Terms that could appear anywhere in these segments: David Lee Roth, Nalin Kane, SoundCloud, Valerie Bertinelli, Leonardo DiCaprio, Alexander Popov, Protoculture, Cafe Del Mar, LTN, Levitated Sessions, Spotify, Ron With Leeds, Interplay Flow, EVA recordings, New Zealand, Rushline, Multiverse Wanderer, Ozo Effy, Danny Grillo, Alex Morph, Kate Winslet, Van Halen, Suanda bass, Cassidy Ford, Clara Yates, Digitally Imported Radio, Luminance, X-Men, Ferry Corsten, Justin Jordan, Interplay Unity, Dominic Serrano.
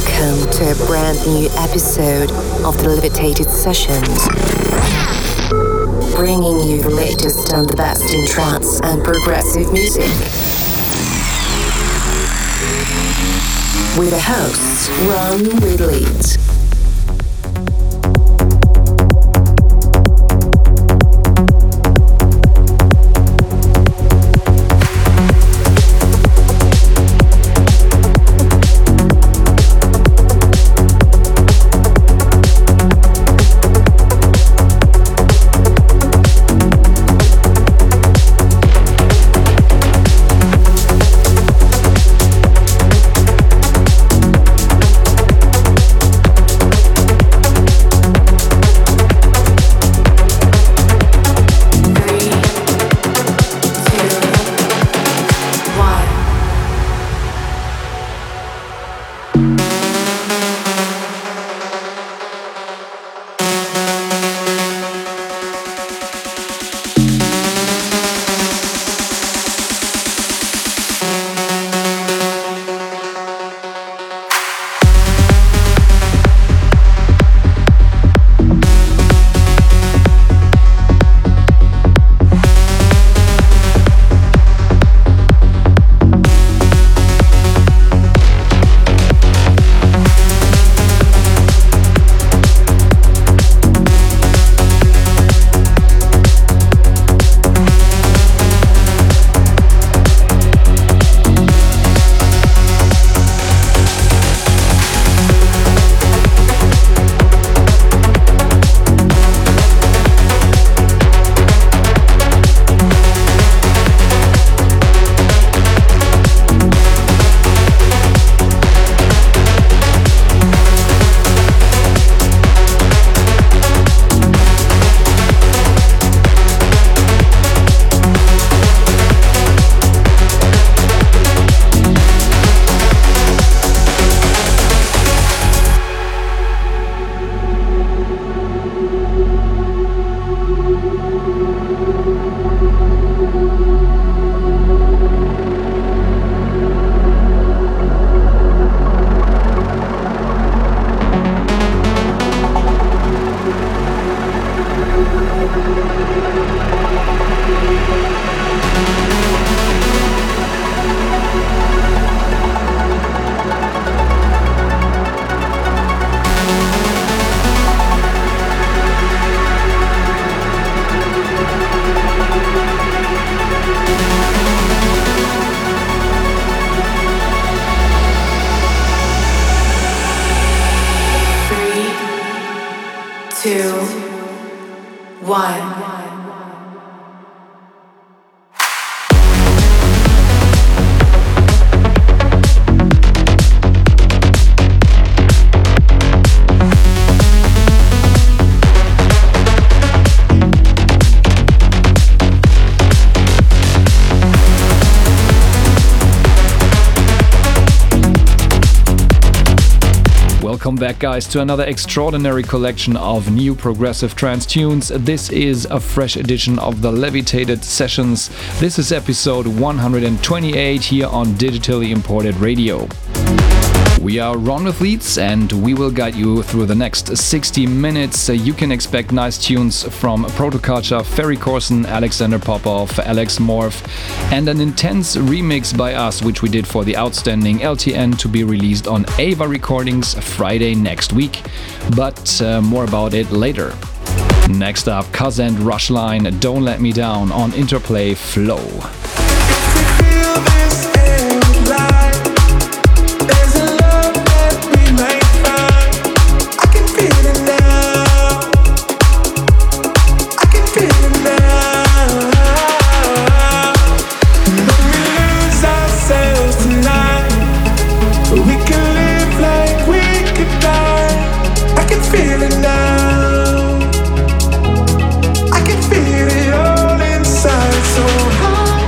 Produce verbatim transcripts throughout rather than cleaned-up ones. Welcome to a brand new episode of the Levitated Sessions, bringing you the latest and the best in trance and progressive music, with the host Ron With Leeds. Welcome back, guys, to another extraordinary collection of new progressive trance tunes. This is a fresh edition of the Levitated Sessions. This is episode one hundred twenty-eight here on Digitally Imported Radio. We are Ron With Leeds, and we will guide you through the next sixty minutes. You can expect nice tunes from Protoculture, Ferry Corsten, Alexander Popov, Alex Morph, and an intense remix by us, which we did for the outstanding L T N, to be released on E V A recordings Friday next week. But uh, more about it later. Next up, Kaz and Rushline, Don't Let Me Down on Interplay Flow. I can feel it all inside, so high,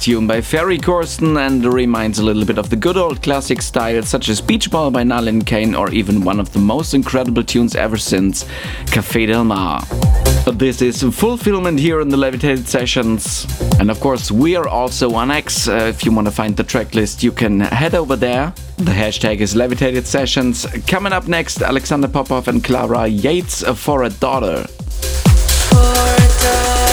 Tune by Ferry Corsten and reminds a little bit of the good old classic styles such as Beach Ball by Nalin Kane or even one of the most incredible tunes ever since, Cafe Del Mar. But this is Fulfillment here in the Levitated Sessions. And of course we are also on X. Uh, if you want to find the track list you can head over there. The hashtag is Levitated Sessions. Coming up next, Alexander Popov and Clara Yates for a daughter. For a daughter.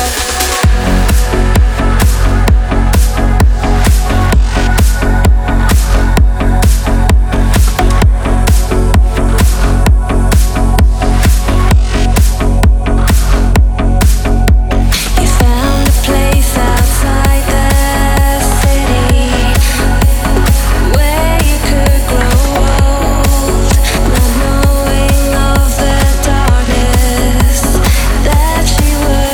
She was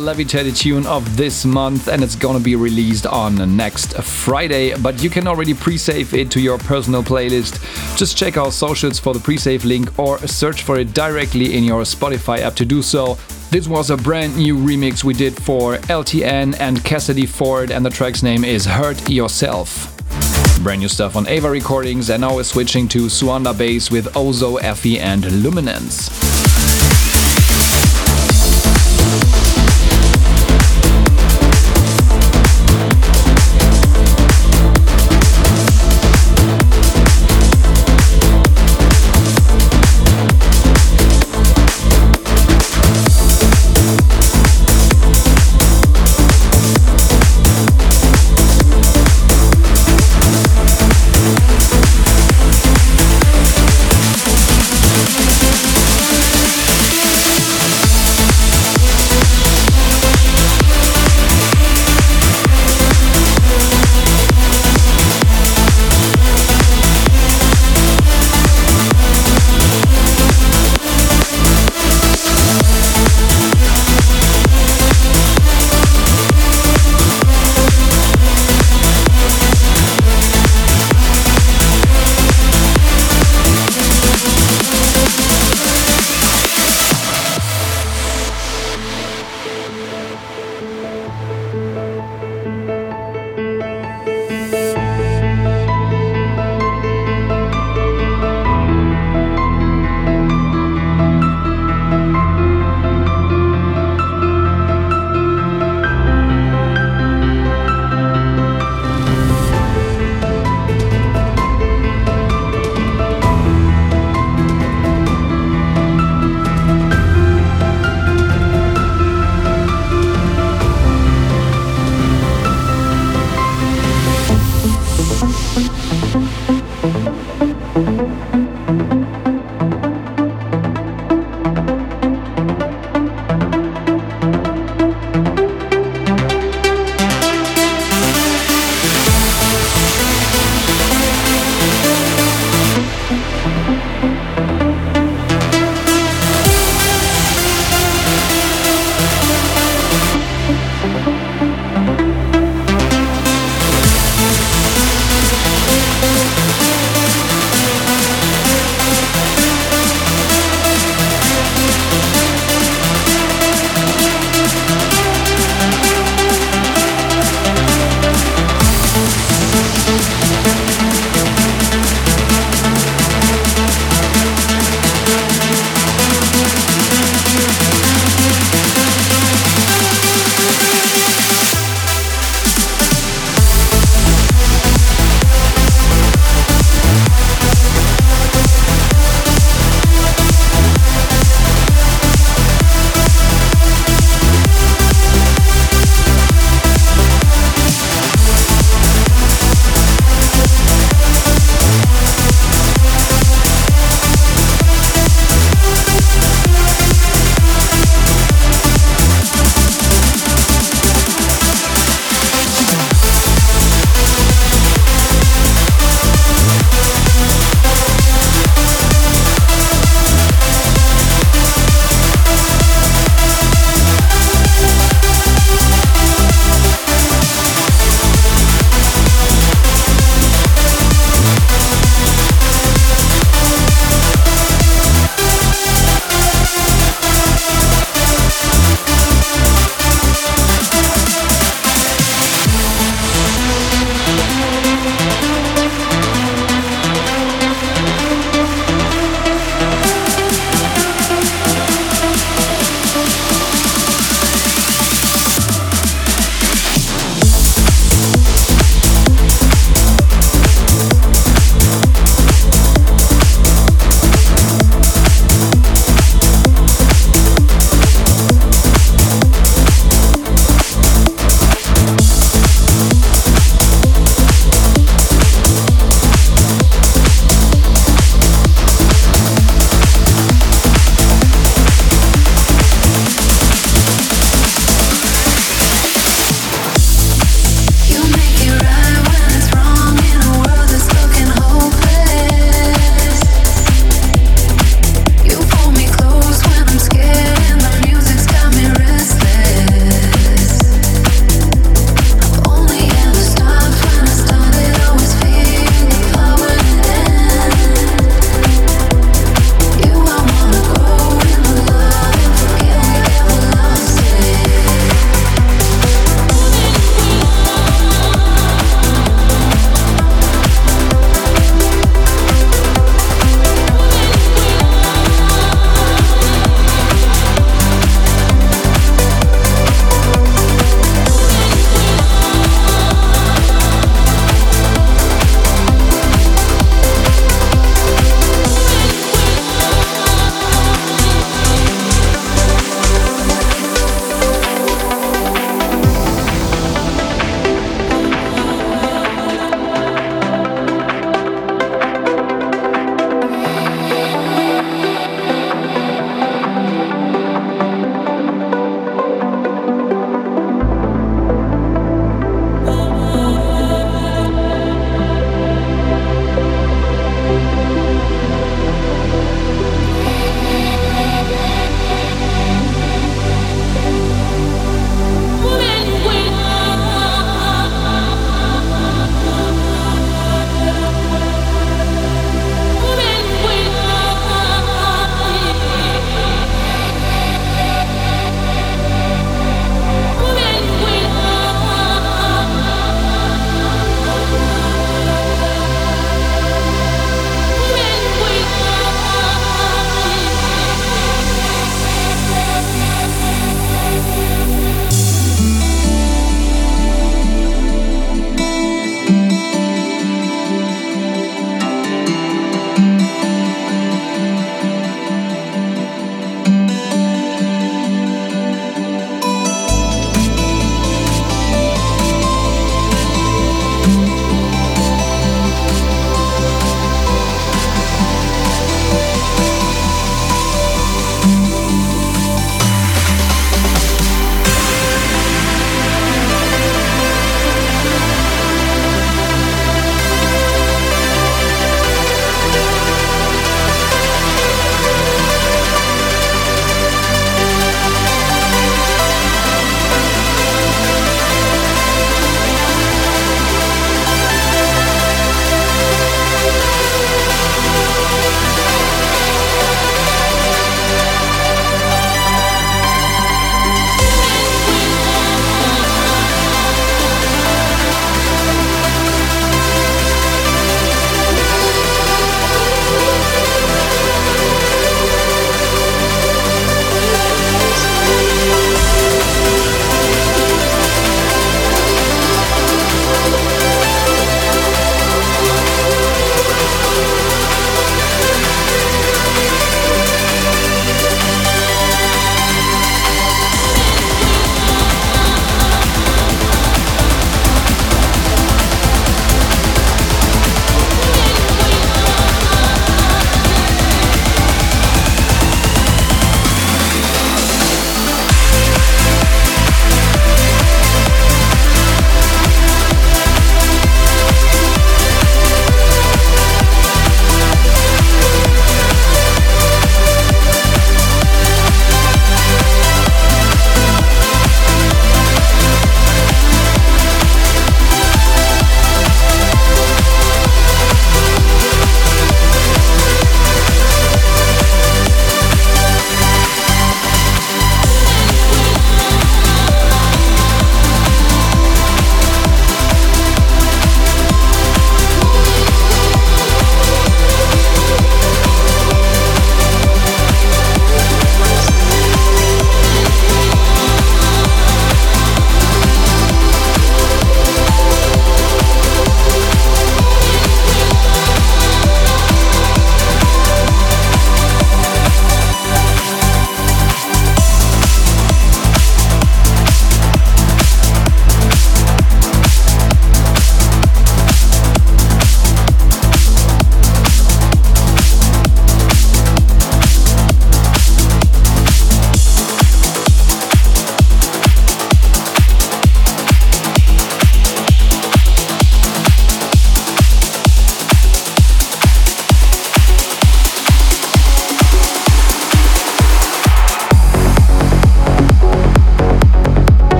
Levitated tune of this month, and it's gonna be released on next Friday, but you can already pre-save it to your personal playlist. Just check our socials for the pre-save link or search for it directly in your Spotify app to do so. This was a brand new remix we did for L T N and Cassidy Ford, and the track's name is Hurt Yourself. Brand new stuff on E V A recordings, and now we're switching to Suanda Bass with Ozo, Effie and Luminance.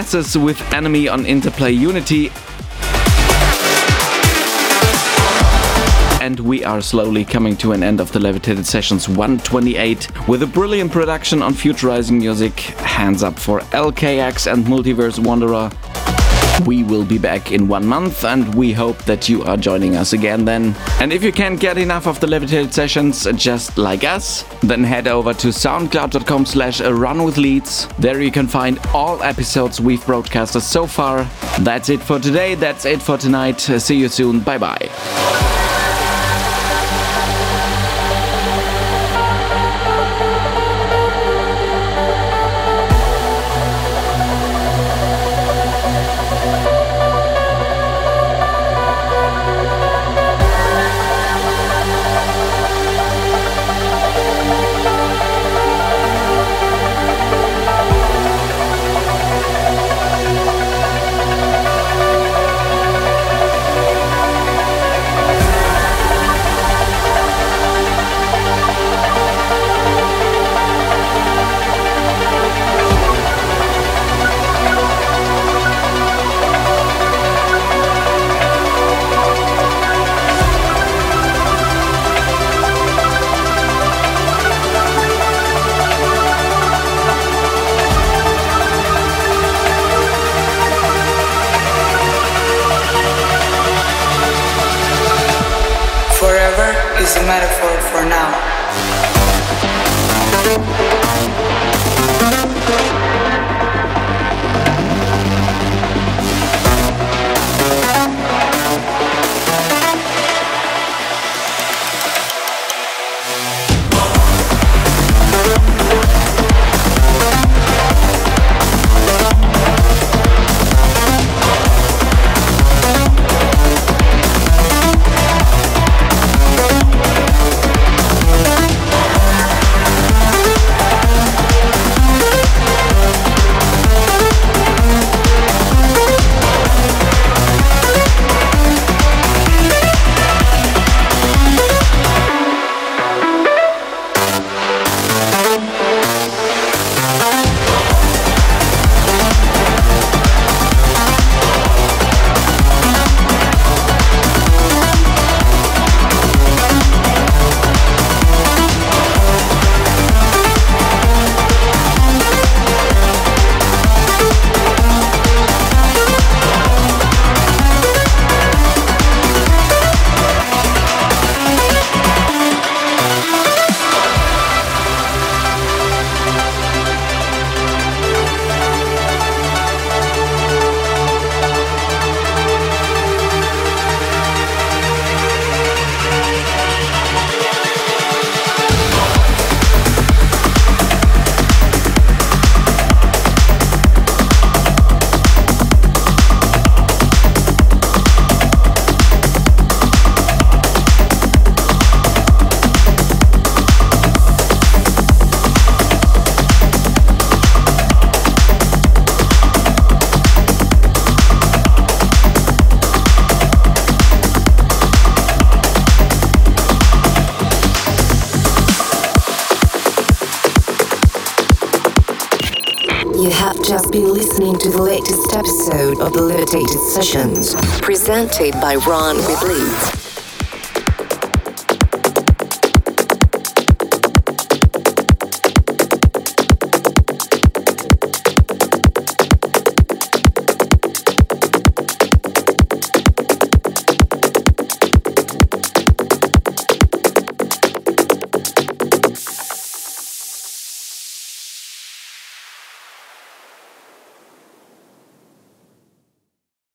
Glasses with Enemy on Interplay Unity. And we are slowly coming to an end of the Levitated Sessions one twenty-eight with a brilliant production on futurizing music. Hands up for L K X and Multiverse Wanderer. We will be back in one month and we hope that you are joining us again then. And if you can't get enough of the Levitated Sessions just like us, then head over to soundcloud.com slash Ron With Leeds. There you can find all episodes we've broadcasted so far. That's it for today. That's it for tonight. See you soon. Bye bye. Episode of the Levitated Sessions, presented by Ron With Leeds.